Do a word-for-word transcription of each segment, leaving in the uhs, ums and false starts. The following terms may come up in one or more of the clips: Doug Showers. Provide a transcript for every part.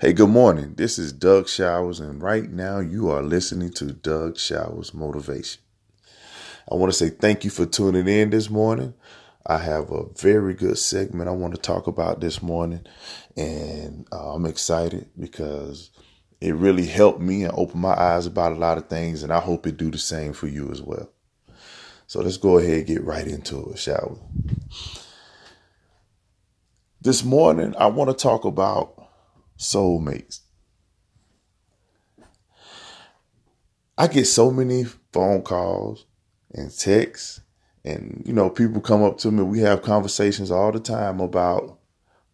Hey, good morning. This is Doug Showers, and right now you are listening to Doug Showers Motivation. I want to say thank you for tuning in this morning. I have a very good segment I want to talk about this morning, and uh, I'm excited because it really helped me and opened my eyes about a lot of things, and I hope it do the same for you as well. So let's go ahead and get right into it, shall we? This morning, I want to talk about soulmates. I get so many phone calls and texts, and you know, people come up to me. We have conversations all the time about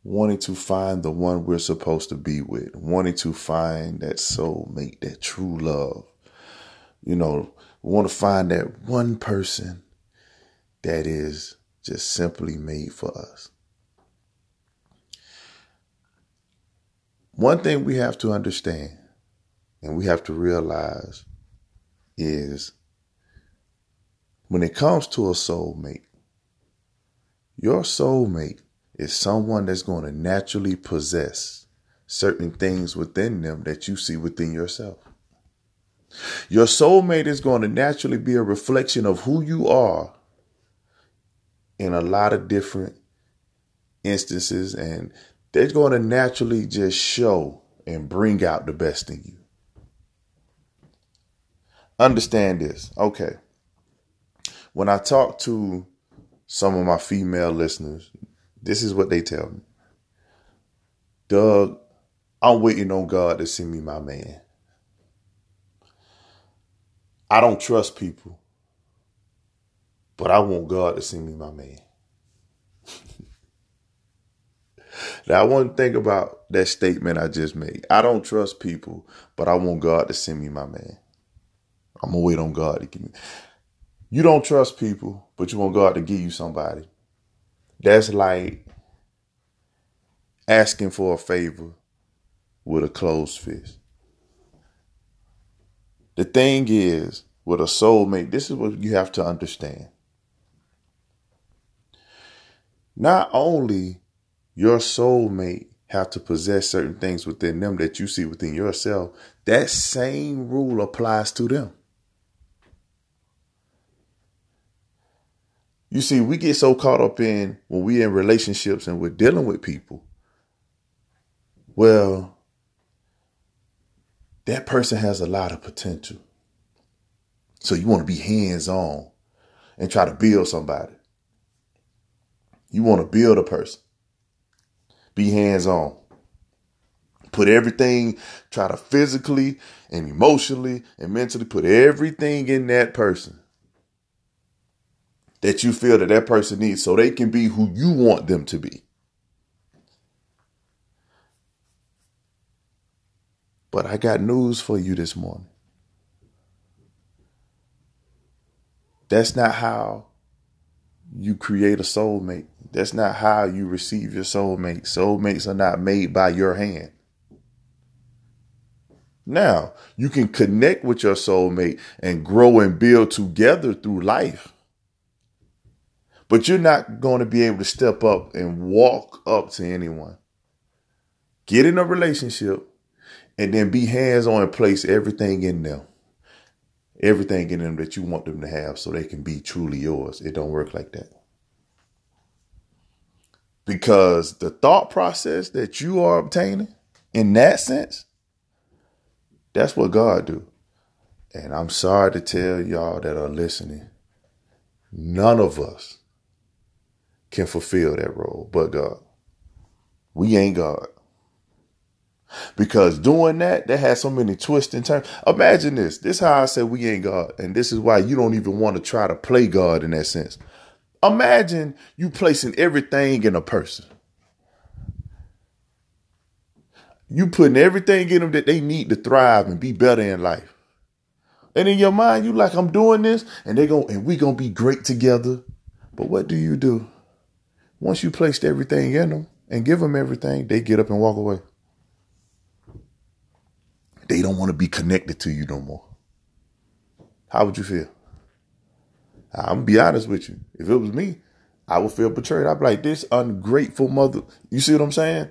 wanting to find the one we're supposed to be with, wanting to find that soulmate, that true love. You know, we want to find that one person that is just simply made for us. One thing we have to understand and we have to realize is when it comes to a soulmate, your soulmate is someone that's going to naturally possess certain things within them that you see within yourself. Your soulmate is going to naturally be a reflection of who you are in a lot of different instances, and they're going to naturally just show and bring out the best in you. Understand this. Okay. When I talk to some of my female listeners, this is what they tell me. Doug, I'm waiting on God to send me my man. I don't trust people, but I want God to send me my man. Now, I want to think about that statement I just made. I don't trust people, but I want God to send me my man. I'm going to wait on God to give me. You don't trust people, but you want God to give you somebody. That's like asking for a favor with a closed fist. The thing is, with a soulmate, this is what you have to understand. Not only your soulmate have to possess certain things within them that you see within yourself, that same rule applies to them. You see, we get so caught up in when we're in relationships and we're dealing with people. Well, that person has a lot of potential. So you want to be hands-on and try to build somebody. You want to build a person. Be hands-on. Put everything, try to physically and emotionally and mentally put everything in that person that you feel that that person needs so they can be who you want them to be. But I got news for you this morning. That's not how you create a soulmate. That's not how you receive your soulmate. Soulmates are not made by your hand. Now, you can connect with your soulmate and grow and build together through life. But you're not going to be able to step up and walk up to anyone. Get in a relationship and then be hands-on and place everything in them. Everything in them that you want them to have so they can be truly yours. It don't work like that. Because the thought process that you are obtaining in that sense, that's what God do. And I'm sorry to tell y'all that are listening, none of us can fulfill that role but God. We ain't God. Because doing that, that has so many twists and turns. Imagine this. This is how I said we ain't God. And this is why you don't even want to try to play God in that sense. Imagine you placing everything in a person. You putting everything in them that they need to thrive and be better in life. And in your mind, you like, I'm doing this and they go, and we going to be great together. But what do you do? Once you placed everything in them and give them everything, they get up and walk away. They don't want to be connected to you no more. How would you feel? I'm going to be honest with you. If it was me, I would feel betrayed. I'd be like, this ungrateful mother. You see what I'm saying?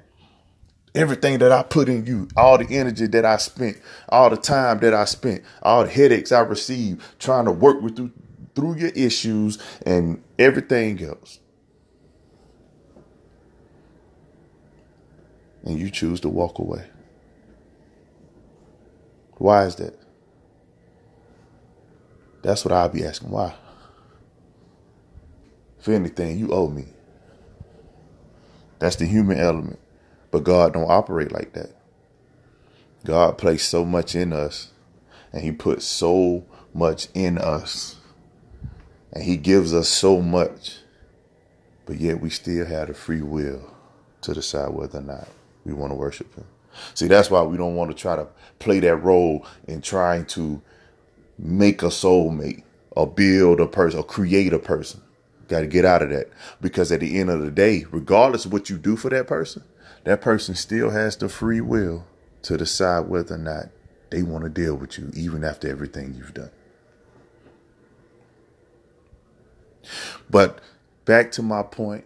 everything that I put in you, all the energy that I spent, all the time that I spent, all the headaches I received trying to work with you through your issues and everything else. And you choose to walk away. Why is that? That's what I'll be asking. Why? If anything, you owe me. That's the human element. But God don't operate like that. God placed so much in us. And he put so much in us. And he gives us so much. But yet we still have the free will to decide whether or not we want to worship him. See, that's why we don't want to try to play that role in trying to make a soulmate or build a person or create a person. Got to get out of that, because at the end of the day, regardless of what you do for that person, that person still has the free will to decide whether or not they want to deal with you, even after everything you've done. But back to my point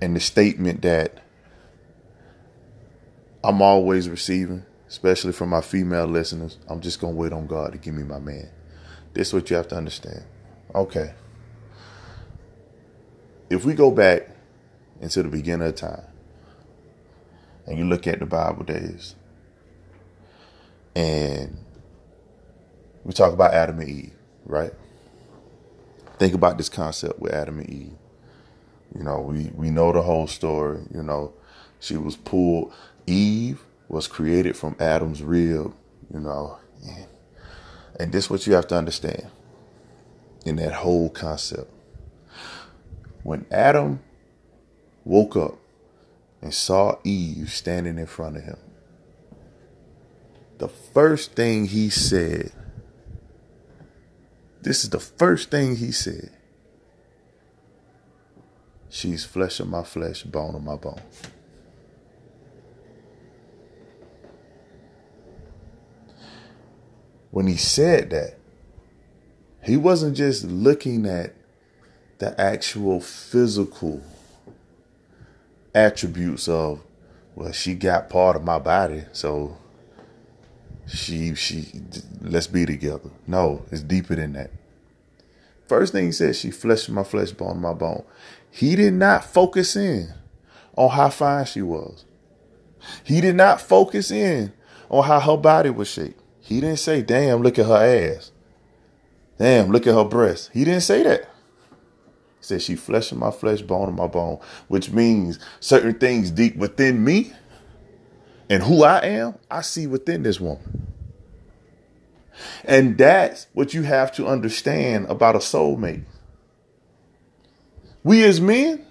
and the statement that I'm always receiving, especially from my female listeners: I'm just going to wait on God to give me my man. This is what you have to understand. Okay. If we go back into the beginning of time and you look at the Bible days and we talk about Adam and Eve, right? Think about this concept with Adam and Eve. You know, we, we know the whole story. You know, she was pulled. Eve was created from Adam's rib, you know. And, and this is what you have to understand in that whole concept. When Adam woke up and saw Eve standing in front of him, the first thing he said, this is the first thing he said, "She's flesh of my flesh, bone of my bone." When he said that, he wasn't just looking at the actual physical attributes of, well, she got part of my body, so she, she, let's be together. No, it's deeper than that. First thing he said, "She flesh of my flesh, bone of my bone." He did not focus in on how fine she was. He did not focus in on how her body was shaped. He didn't say, "Damn, look at her ass. Damn, look at her breasts." He didn't say that. He said, "She flesh of my flesh, bone of my bone," which means certain things deep within me and who I am, I see within this woman. And that's what you have to understand about a soulmate. We as men,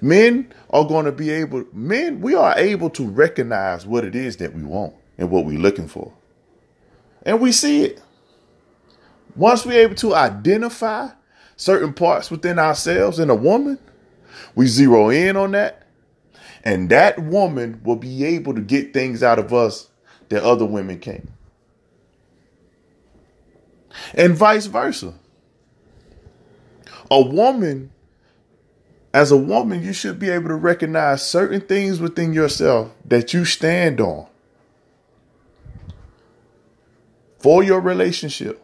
men are going to be able, men, we are able to recognize what it is that we want and what we're looking for. And we see it. Once we're able to identify certain parts within ourselves in a woman, we zero in on that. And that woman will be able to get things out of us that other women can't. And vice versa. A woman, as a woman, you should be able to recognize certain things within yourself that you stand on for your relationship,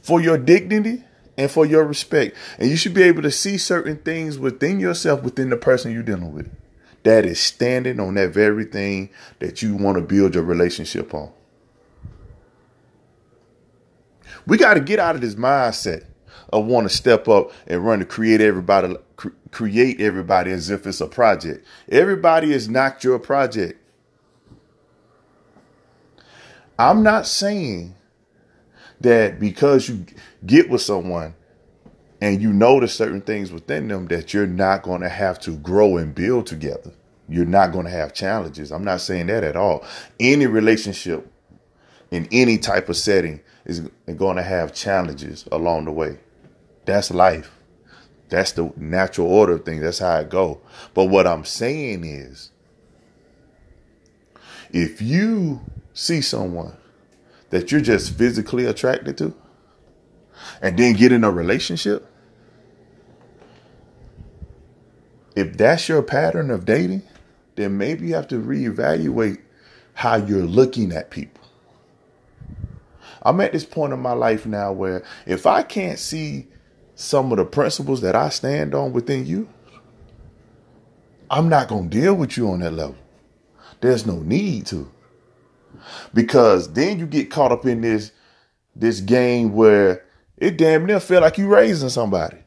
for your dignity, and for your respect. And you should be able to see certain things within yourself, within the person you're dealing with, that is standing on that very thing that you want to build your relationship on. We got to get out of this mindset of want to step up and run to create everybody, cre- create everybody as if it's a project. Everybody is not your project. I'm not saying that because you get with someone and you notice certain things within them that you're not going to have to grow and build together. You're not going to have challenges. I'm not saying that at all. Any relationship in any type of setting is going to have challenges along the way. That's life. That's the natural order of things. That's how it go. But what I'm saying is, if you see someone that you're just physically attracted to and then get in a relationship, if that's your pattern of dating, then maybe you have to reevaluate how you're looking at people. I'm at this point in my life now where if I can't see some of the principles that I stand on within you, I'm not going to deal with you on that level. There's no need to. Because then you get caught up in this, this game where it damn near feel like you raising somebody.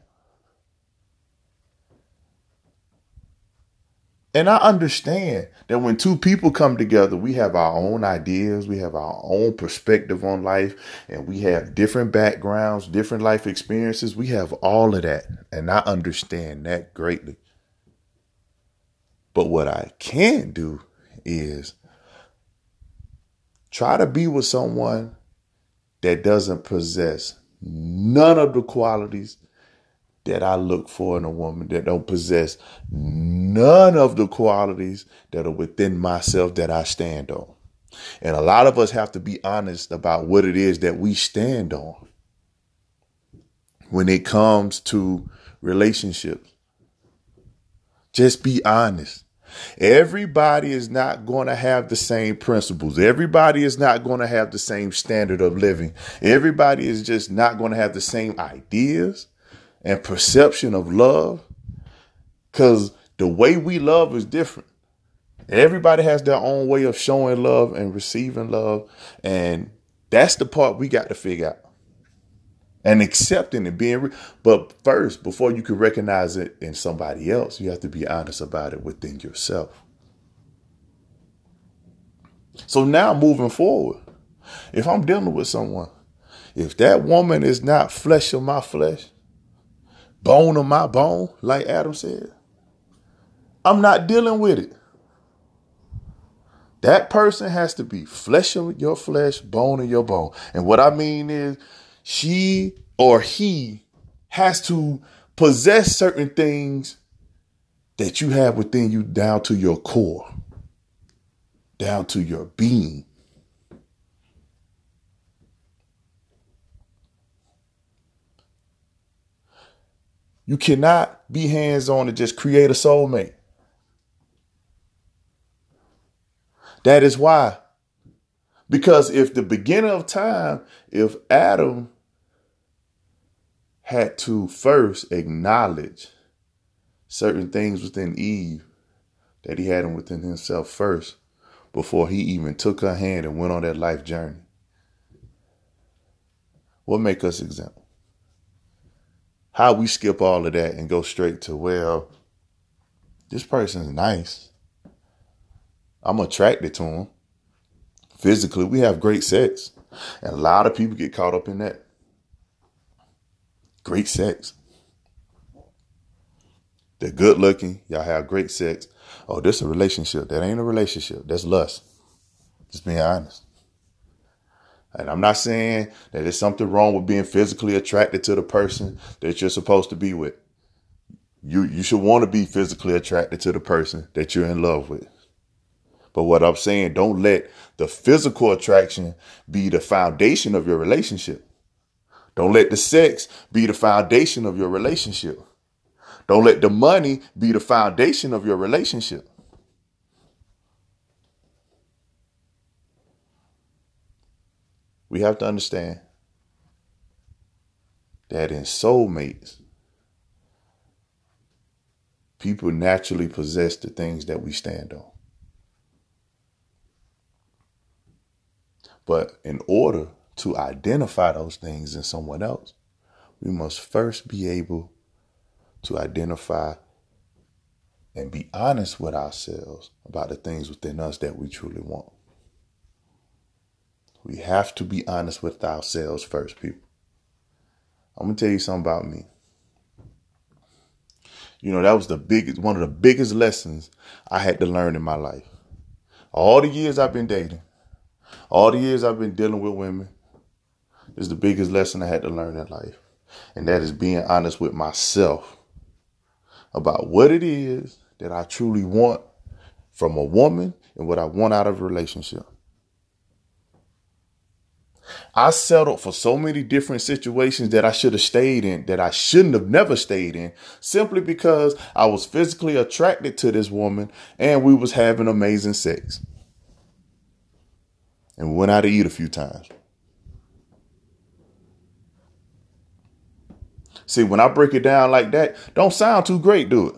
And I understand that when two people come together, we have our own ideas, we have our own perspective on life, and we have different backgrounds, different life experiences. We have all of that. And I understand that greatly. But what I can do is try to be with someone that doesn't possess none of the qualities that I look for in a woman, that don't possess none of the qualities that are within myself that I stand on. And a lot of us have to be honest about what it is that we stand on when it comes to relationships. Just be honest. Everybody is not going to have the same principles. Everybody is not going to have the same standard of living. Everybody is just not going to have the same ideas and perception of love, because the way we love is different. Everybody has their own way of showing love and receiving love, and that's the part we got to figure out. And accepting and being re- but first, before you can recognize it in somebody else, you have to be honest about it within yourself. So now, moving forward, if I'm dealing with someone, if that woman is not flesh of my flesh, bone of my bone, like Adam said, I'm not dealing with it. That person has to be flesh of your flesh, bone of your bone. And what I mean is, she or he has to possess certain things that you have within you down to your core, down to your being. You cannot be hands-on and just create a soulmate. That is why. Because if the beginning of time, if Adam had to first acknowledge certain things within Eve that he had them within himself first, before he even took her hand and went on that life journey, what make us exempt? How we skip all of that and go straight to, well, this person's nice. I'm attracted to him. Physically, we have great sex. And a lot of people get caught up in that. Great sex. They're good looking. Y'all have great sex. Oh, this is a relationship. That ain't a relationship. That's lust. Just being honest. And I'm not saying that there's something wrong with being physically attracted to the person that you're supposed to be with. You you should want to be physically attracted to the person that you're in love with. But what I'm saying, don't let the physical attraction be the foundation of your relationship. Don't let the sex be the foundation of your relationship. Don't let the money be the foundation of your relationship. We have to understand that in soulmates, people naturally possess the things that we stand on. But in order to identify those things in someone else, we must first be able to identify and be honest with ourselves about the things within us that we truly want. We have to be honest with ourselves first, people. I'm going to tell you something about me. You know, that was the biggest, one of the biggest lessons I had to learn in my life. All the years I've been dating, all the years I've been dealing with women, this is the biggest lesson I had to learn in life. And that is being honest with myself about what it is that I truly want from a woman and what I want out of a relationship. I settled for so many different situations that I should have stayed in, that I shouldn't have never stayed in, simply because I was physically attracted to this woman and we was having amazing sex. And we went out to eat a few times. See, when I break it down like that, don't sound too great, do it?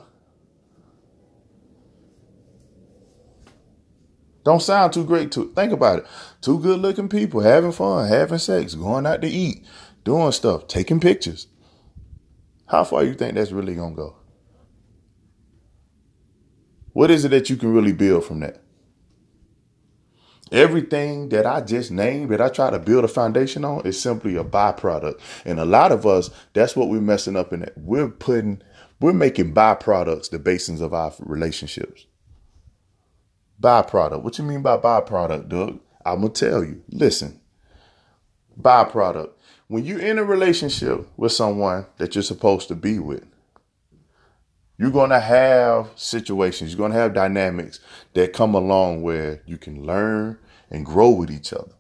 Don't sound too great to it. Think about it. Two good looking people having fun, having sex, going out to eat, doing stuff, taking pictures. How far you think that's really going to go? What is it that you can really build from that? Everything that I just named that I try to build a foundation on is simply a byproduct. And a lot of us, that's what we're messing up in that. We're putting, we're making byproducts the basis of our relationships. Byproduct. What you mean by byproduct, Doug? I'm going to tell you. Listen. Byproduct. When you're in a relationship with someone that you're supposed to be with, you're going to have situations. You're going to have dynamics that come along where you can learn and grow with each other.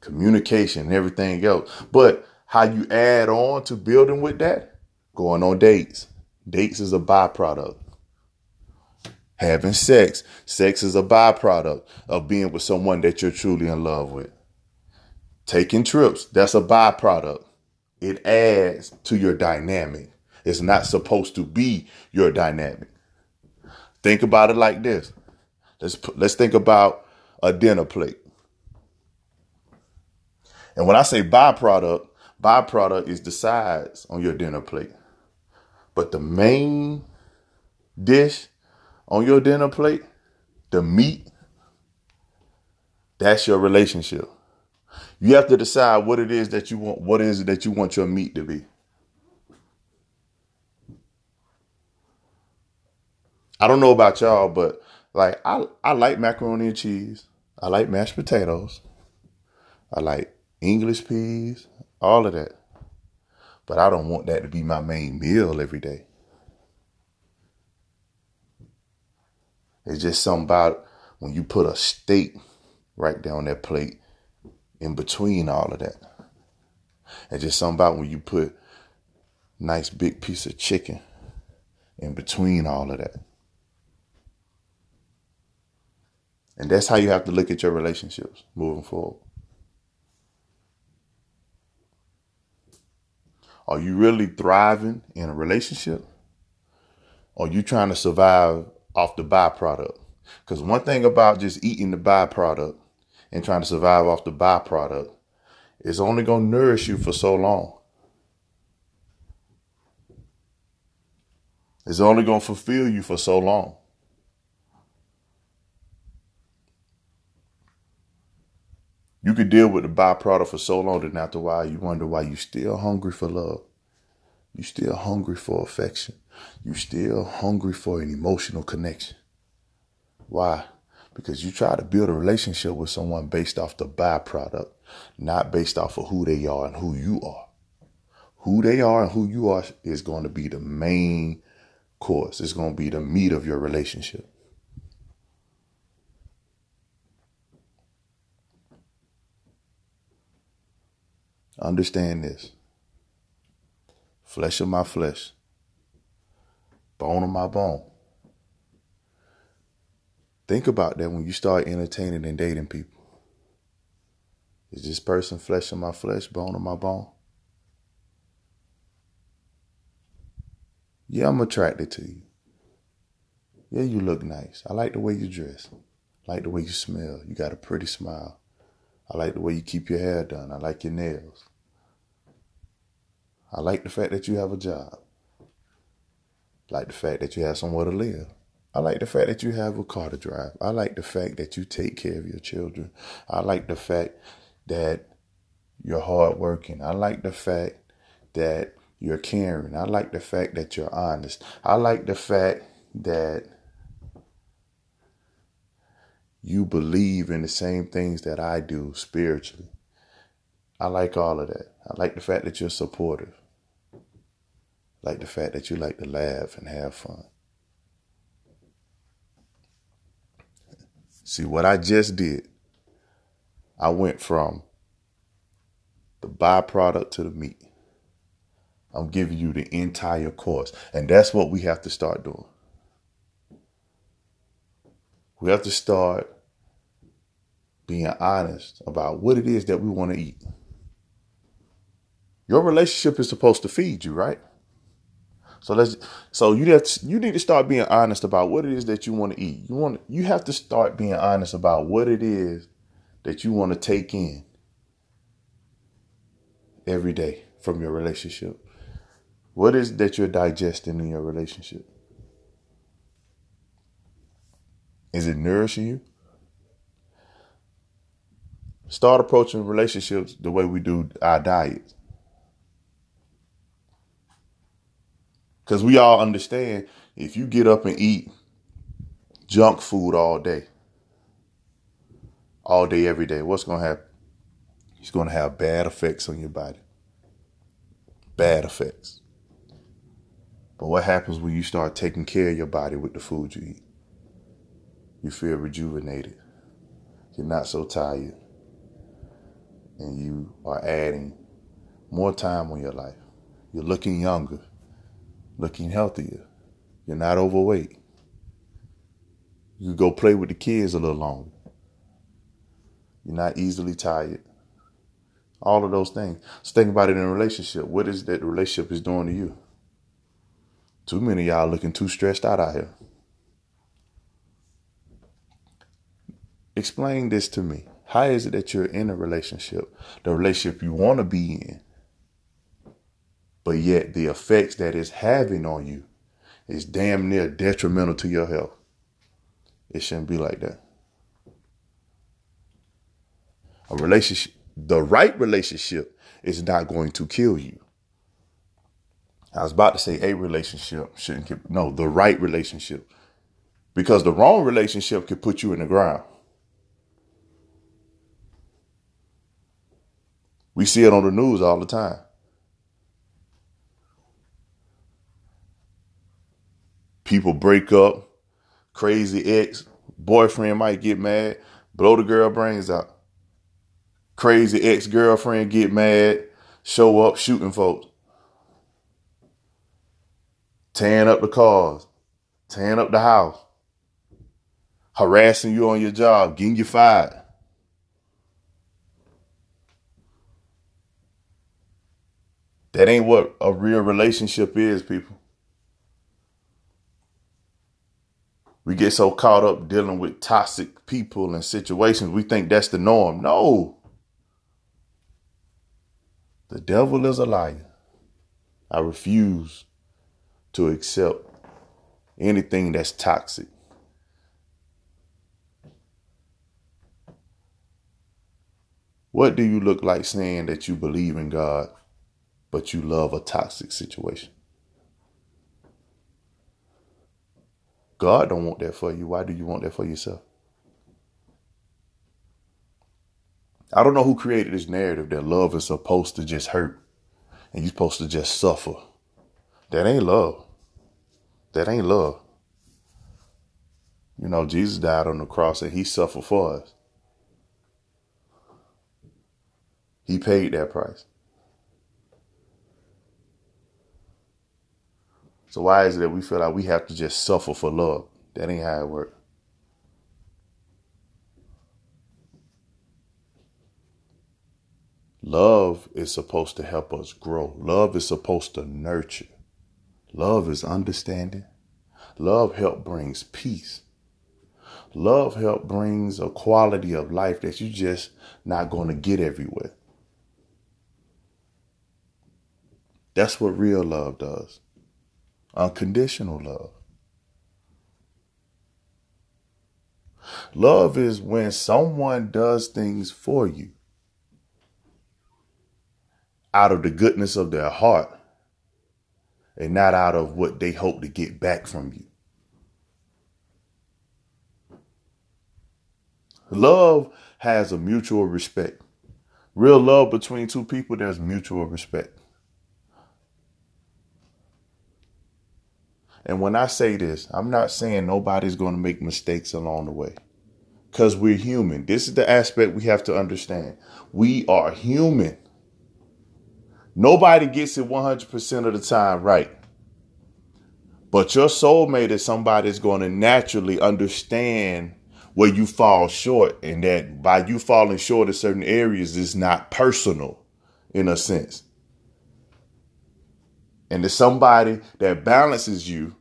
Communication and everything else. But how you add on to building with that? Going on dates. Dates is a byproduct. Having sex. Sex is a byproduct of being with someone that you're truly in love with. Taking trips. That's a byproduct. It adds to your dynamic. It's not supposed to be your dynamic. Think about it like this. Let's let's think about a dinner plate. And when I say byproduct, byproduct is the sides on your dinner plate. But the main dish on your dinner plate, the meat, that's your relationship. You have to decide what it is that you want, what is it that you want your meat to be. I don't know about y'all, but like I, I like macaroni and cheese. I like mashed potatoes. I like English peas, all of that. But I don't want that to be my main meal every day. It's just something about when you put a steak right down that plate in between all of that. It's just something about when you put a nice big piece of chicken in between all of that. And that's how you have to look at your relationships moving forward. Are you really thriving in a relationship? Or are you trying to survive off the byproduct? Because one thing about just eating the byproduct and trying to survive off the byproduct is only going to nourish you for so long. It's only going to fulfill you for so long. You could deal with the byproduct for so long that after a while you wonder why you're still hungry for love. You're still hungry for affection. You're still hungry for an emotional connection. Why? Because you try to build a relationship with someone based off the byproduct, not based off of who they are and who you are. Who they are and who you are is going to be the main course. It's going to be the meat of your relationship. Understand this. Flesh of my flesh. Bone of my bone. Think about that when you start entertaining and dating people. Is this person flesh of my flesh, bone of my bone? Yeah, I'm attracted to you. Yeah, you look nice. I like the way you dress. I like the way you smell. You got a pretty smile. I like the way you keep your hair done. I like your nails. I like the fact that you have a job. I like the fact that you have somewhere to live. I like the fact that you have a car to drive. I like the fact that you take care of your children. I like the fact that you're hardworking. I like the fact that you're caring. I like the fact that you're honest. I like the fact that you believe in the same things that I do spiritually. I like all of that. I like the fact that you're supportive. I like the fact that you like to laugh and have fun. See, what I just did, I went from the byproduct to the meat. I'm giving you the entire course. And that's what we have to start doing. We have to start being honest about what it is that we want to eat. Your relationship is supposed to feed you, right? So let's. So you have to, you need to start being honest about what it is that you want to eat. You want. You have to start being honest about what it is that you want to take in every day from your relationship. What is it that you're digesting in your relationship? Is it nourishing you? Start approaching relationships the way we do our diets. Because we all understand if you get up and eat junk food all day, all day, every day, what's going to happen? It's going to have bad effects on your body. Bad effects. But what happens when you start taking care of your body with the food you eat? You feel rejuvenated. You're not so tired. And you are adding more time on your life. You're looking younger, looking healthier. You're not overweight. You go play with the kids a little longer. You're not easily tired. All of those things. So think about it in a relationship. What is that the relationship is doing to you? Too many of y'all looking too stressed out out here. Explain this to me. How is it that you're in a relationship, the relationship you want to be in, but yet the effects that it's having on you is damn near detrimental to your health? It shouldn't be like that. A relationship, the right relationship, is not going to kill you. I was about to say a relationship shouldn't kill. No, the right relationship. Because the wrong relationship could put you in the ground. We see it on the news all the time. People break up. Crazy ex. Boyfriend might get mad. Blow the girl brains out. Crazy ex-girlfriend get mad. Show up shooting folks. Tearing up the cars. Tearing up the house. Harassing you on your job. Getting you fired. That ain't what a real relationship is, people. We get so caught up dealing with toxic people and situations, we think that's the norm. No. The devil is a liar. I refuse to accept anything that's toxic. What do you look like saying that you believe in God, but you love a toxic situation? God don't want that for you. Why do you want that for yourself? I don't know who created this narrative that love is supposed to just hurt and you're supposed to just suffer. That ain't love. That ain't love. You know, Jesus died on the cross and he suffered for us. He paid that price. So why is it that we feel like we have to just suffer for love? That ain't how it works. Love is supposed to help us grow. Love is supposed to nurture. Love is understanding. Love help brings peace. Love help brings a quality of life that you're just not going to get everywhere. That's what real love does. Unconditional love. Love is when someone does things for you out of the goodness of their heart and not out of what they hope to get back from you. Love has a mutual respect. Real love between two people, there's mutual respect. And when I say this, I'm not saying nobody's going to make mistakes along the way. because we're human. This is the aspect we have to understand. We are human. Nobody gets it one hundred percent of the time right. But your soulmate is somebody that's going to naturally understand where you fall short, and that by you falling short in certain areas, it's not personal in a sense. And there's somebody that balances you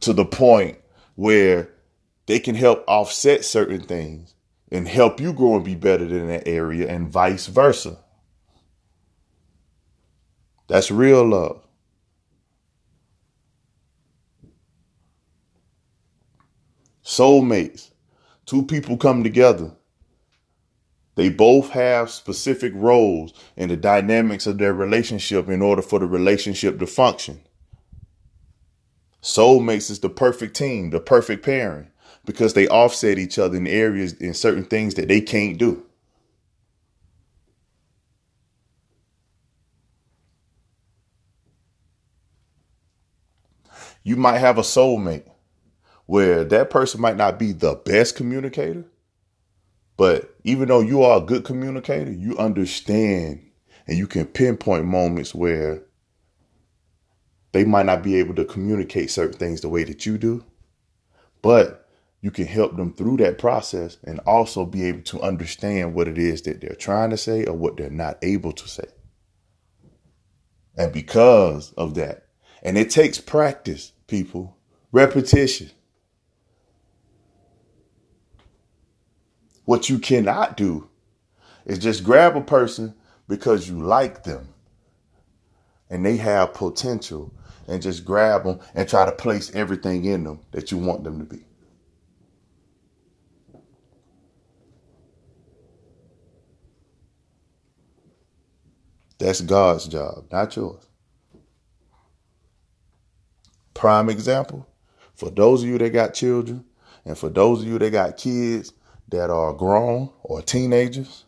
to the point where they can help offset certain things and help you grow and be better in that area, and vice versa. That's real love. Soulmates, two people come together. They both have specific roles in the dynamics of their relationship in order for the relationship to function. Soulmates is the perfect team, the perfect pairing, because they offset each other in areas, in certain things that they can't do. You might have a soulmate where that person might not be the best communicator, but even though you are a good communicator, you understand and you can pinpoint moments where they might not be able to communicate certain things the way that you do, but you can help them through that process and also be able to understand what it is that they're trying to say or what they're not able to say. And because of that, and it takes practice, people, repetition. What you cannot do is just grab a person because you like them and they have potential, and just grab them and try to place everything in them that you want them to be. That's God's job, not yours. Prime example, for those of you that got children and for those of you that got kids that are grown or teenagers,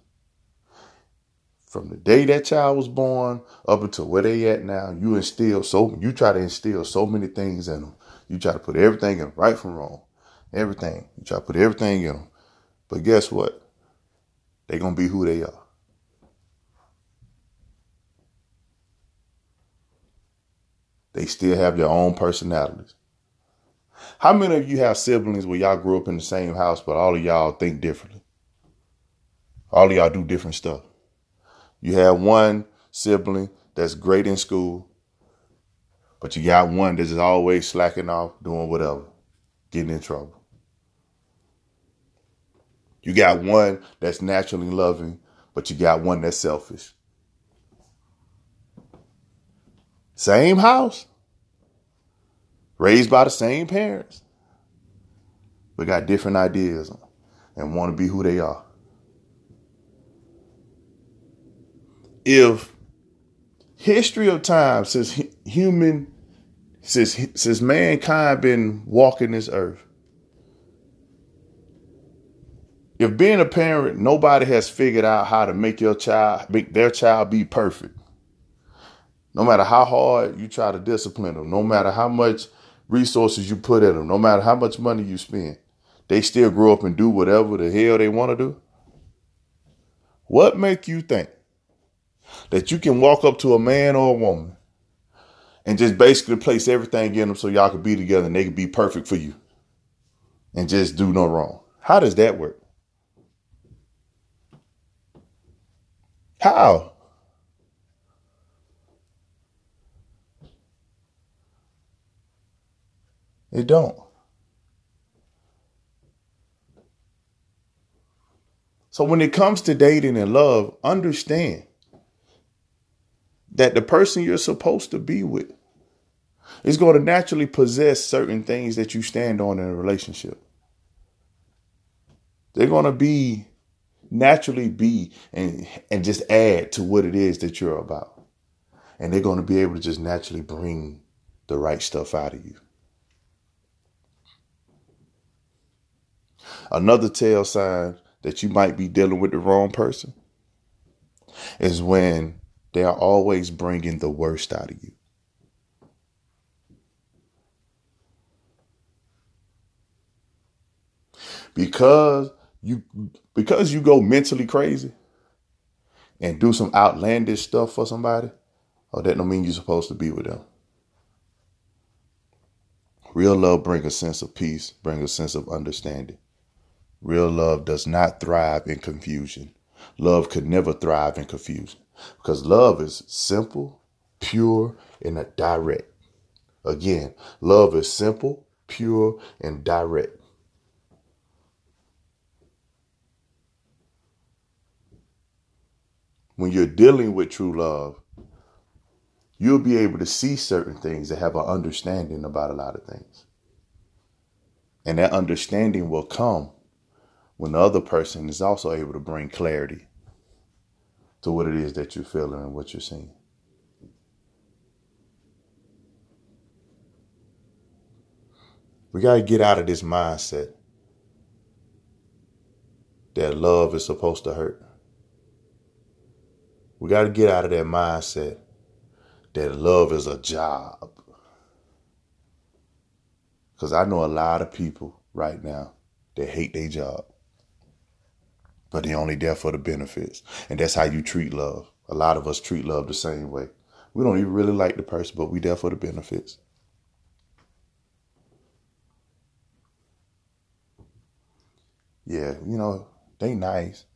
from the day that child was born up until where they at now, you instill so you try to instill so many things in them. You try to put everything in right from wrong, everything. You try to put everything in them, but guess what? They're gonna be who they are. They still have their own personalities. How many of you have siblings where y'all grew up in the same house, but all of y'all think differently? All of y'all do different stuff. You have one sibling that's great in school, but you got one that's always slacking off, doing whatever, getting in trouble. You got one that's naturally loving, but you got one that's selfish. Same house, raised by the same parents, but got different ideas and want to be who they are. If history of time, since human, since, since mankind been walking this earth, if being a parent, nobody has figured out how to make your child, make their child be perfect. No matter how hard you try to discipline them, no matter how much resources you put at them, no matter how much money you spend, they still grow up and do whatever the hell they want to do. What make you think that you can walk up to a man or a woman and just basically place everything in them so y'all can be together and they can be perfect for you and just do no wrong? How does that work? How? It don't. So when it comes to dating and love, understand that the person you're supposed to be with is going to naturally possess certain things that you stand on in a relationship. They're going to be naturally be and, and just add to what it is that you're about. And they're going to be able to just naturally bring the right stuff out of you. Another tell sign that you might be dealing with the wrong person is when they are always bringing the worst out of you. Because you because you go mentally crazy and do some outlandish stuff for somebody, oh, that don't mean you're supposed to be with them. Real love brings a sense of peace, brings a sense of understanding. Real love does not thrive in confusion. Love could never thrive in confusion because love is simple, pure, and direct. Again, love is simple, pure, and direct. When you're dealing with true love, you'll be able to see certain things and have an understanding about a lot of things. And that understanding will come when the other person is also able to bring clarity to what it is that you're feeling and what you're seeing. We got to get out of this mindset that love is supposed to hurt. We got to get out of that mindset that love is a job. Because I know a lot of people right now that hate their job, but they're only there for the benefits. And that's how you treat love. A lot of us treat love the same way. We don't even really like the person, but we're there for the benefits. Yeah, you know, they nice.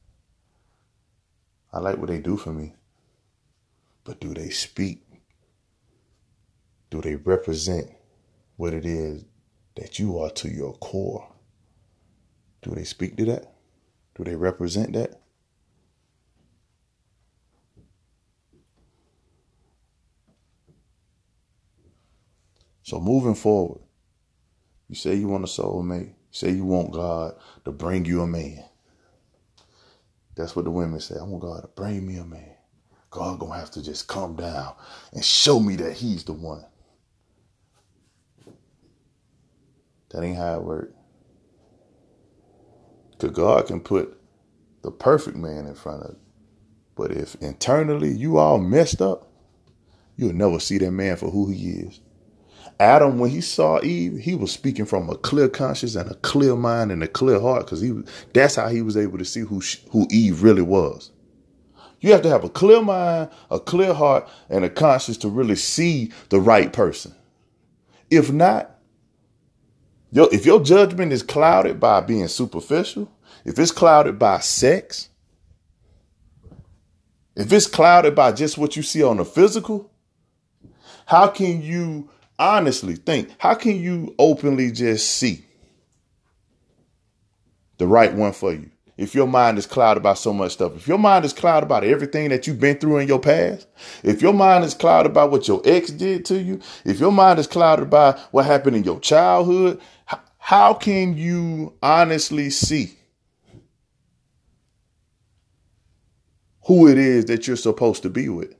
I like what they do for me. But do they speak? Do they represent what it is that you are to your core? Do they speak to that? Do they represent that? So moving forward, you say you want a soulmate. Say you want God to bring you a man. That's what the women say. I want God to bring me a man. God gonna have to just come down and show me that he's the one. That ain't how it works. Because God can put the perfect man in front of you. But if internally you all messed up, you'll never see that man for who he is. Adam, when he saw Eve, he was speaking from a clear conscience and a clear mind and a clear heart, because he that's how he was able to see who who Eve really was. You have to have a clear mind, a clear heart, and a conscience to really see the right person. If not, your, if your judgment is clouded by being superficial, if it's clouded by sex, if it's clouded by just what you see on the physical, how can you honestly think? How can you openly just see the right one for you if your mind is clouded by so much stuff? If your mind is clouded by everything that you've been through in your past, if your mind is clouded by what your ex did to you, if your mind is clouded by what happened in your childhood, how can you honestly see who it is that you're supposed to be with?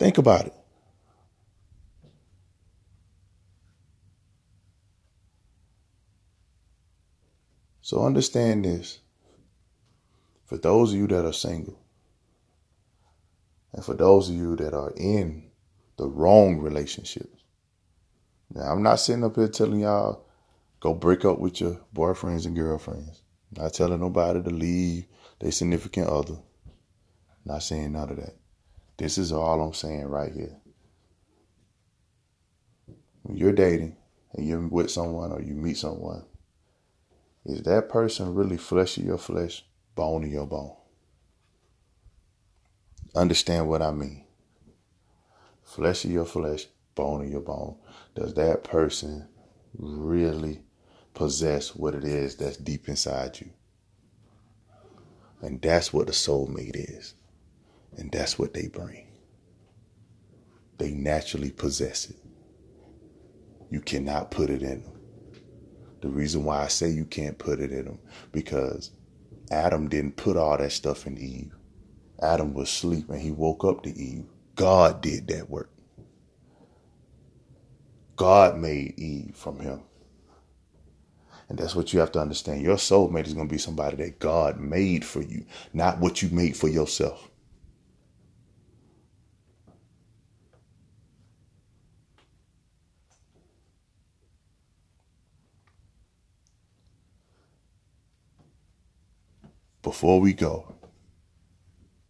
Think about it. So understand this. For those of you that are single, and for those of you that are in the wrong relationships. Now, I'm not sitting up here telling y'all go break up with your boyfriends and girlfriends. I'm not telling nobody to leave their significant other. I'm not saying none of that. This is all I'm saying right here. When you're dating and you're with someone or you meet someone, is that person really flesh of your flesh, bone of your bone? Understand what I mean. Flesh of your flesh, bone of your bone. Does that person really possess what it is that's deep inside you? And that's what a soulmate is. And that's what they bring. They naturally possess it. You cannot put it in them. The reason why I say you can't put it in them, because Adam didn't put all that stuff in Eve. Adam was asleep and he woke up to Eve. God did that work. God made Eve from him. And that's what you have to understand. Your soulmate is going to be somebody that God made for you, not what you made for yourself. Before we go,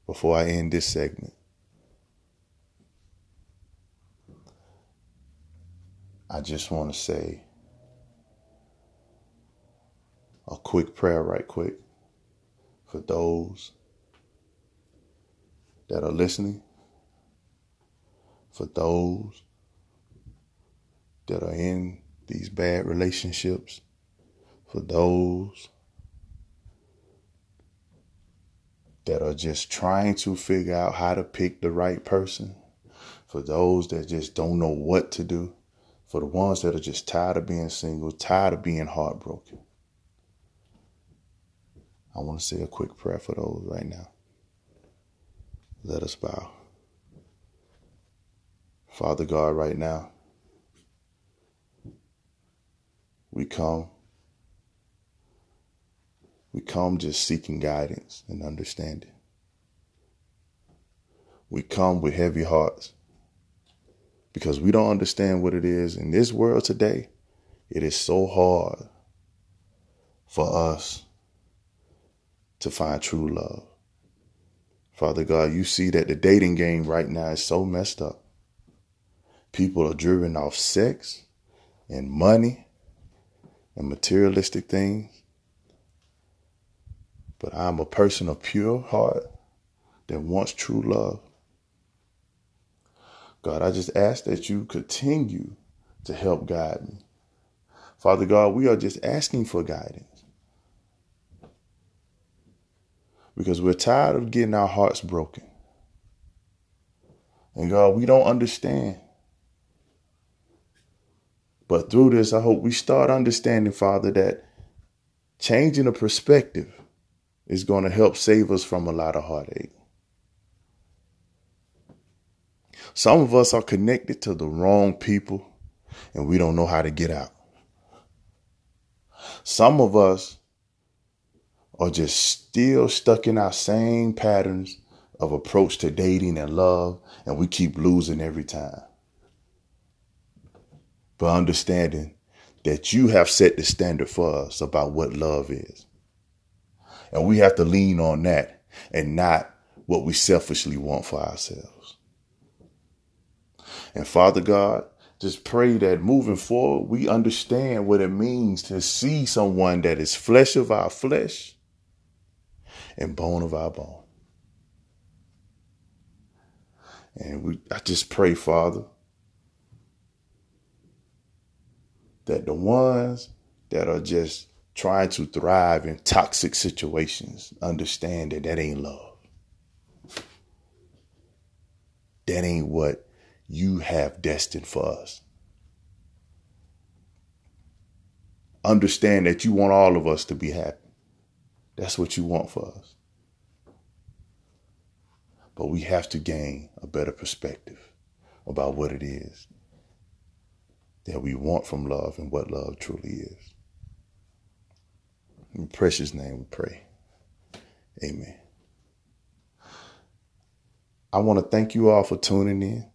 before I end this segment, I just want to say a quick prayer right quick for those that are listening, for those that are in these bad relationships, for those that are just trying to figure out how to pick the right person, for those that just don't know what to do, for the ones that are just tired of being single, tired of being heartbroken. I want to say a quick prayer for those right now. Let us bow. Father God, right now, we come. We come just seeking guidance and understanding. We come with heavy hearts because we don't understand what it is in this world today. It is so hard for us to find true love. Father God, you see that the dating game right now is so messed up. People are driven off sex and money and materialistic things. But I'm a person of pure heart that wants true love. God, I just ask that you continue to help guide me. Father God, we are just asking for guidance because we're tired of getting our hearts broken. And God, we don't understand. But through this, I hope we start understanding, Father, that changing the perspective is going to help save us from a lot of heartache. Some of us are connected to the wrong people and we don't know how to get out. Some of us are just still stuck in our same patterns of approach to dating and love, and we keep losing every time. But understanding that you have set the standard for us about what love is. And we have to lean on that and not what we selfishly want for ourselves. And Father God, just pray that moving forward, we understand what it means to see someone that is flesh of our flesh and bone of our bone. And we, I just pray, Father, that the ones that are just trying to thrive in toxic situations, understand that that ain't love. That ain't what you have destined for us. Understand that you want all of us to be happy. That's what you want for us. But we have to gain a better perspective about what it is that we want from love and what love truly is. In precious name we pray. Amen. I want to thank you all for tuning in.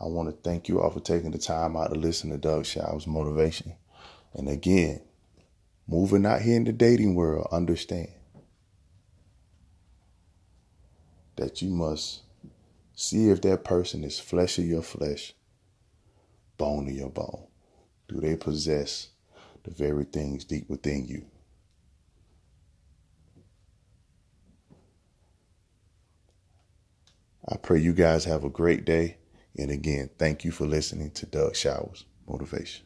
I want to thank you all for taking the time out to listen to Doug Showers' motivation. And again, moving out here in the dating world, understand that you must see if that person is flesh of your flesh, bone of your bone. Do they possess the very things deep within you? I pray you guys have a great day. And again, thank you for listening to Doug Showers' Motivation.